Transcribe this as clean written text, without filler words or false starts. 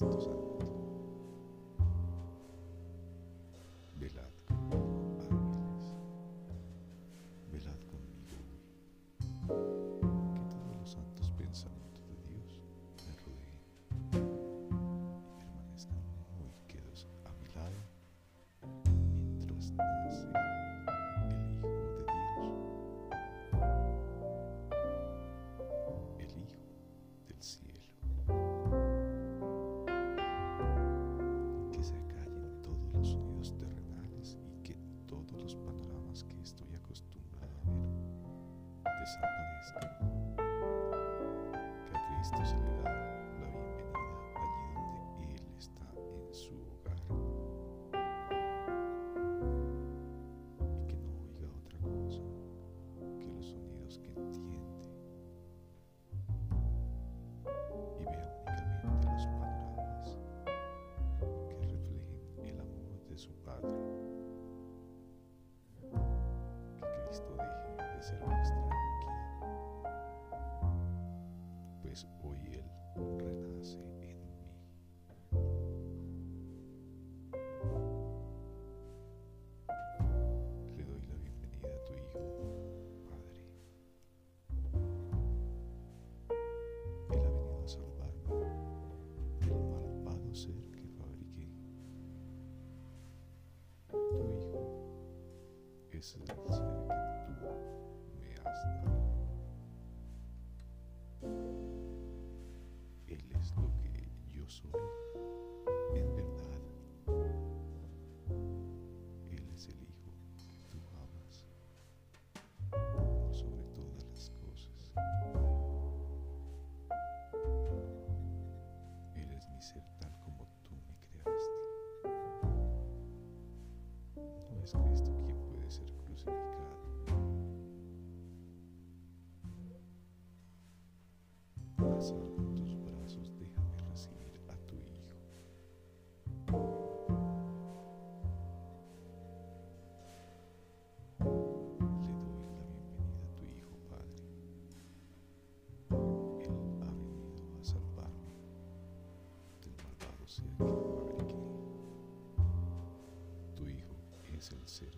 Santo, Santo. Velad conmigo, ángeles, velad conmigo, que todos los santos pensamientos de Dios me rodeen y permanezcan muy quedos a mi lado mientras nace el Hijo de Dios, el Hijo del cielo. Desaparezca, que a Cristo se le da la bienvenida allí donde Él está en su hogar, y que no oiga otra cosa que los sonidos que entiende y vea únicamente los panoramas que reflejen el amor de su Padre, que Cristo deje de ser nuestra. Pues hoy Él renace en mí. Le doy la bienvenida a tu Hijo, Padre. Él ha venido a salvarme del malvado ser que fabriqué. Tu Hijo es el ser que tú me has dado. Él es lo que yo soy, en verdad. Él es el Hijo que tú amas, por sobre todas las cosas. Él es mi ser tal como tú me creaste. No es Cristo quien puede ser crucificado. Lázaro, en tus brazos déjame recibir a tu Hijo. Le doy la bienvenida a tu Hijo, Padre. Él ha venido a salvarme del malvado ser que fabriqué. Tu Hijo es el ser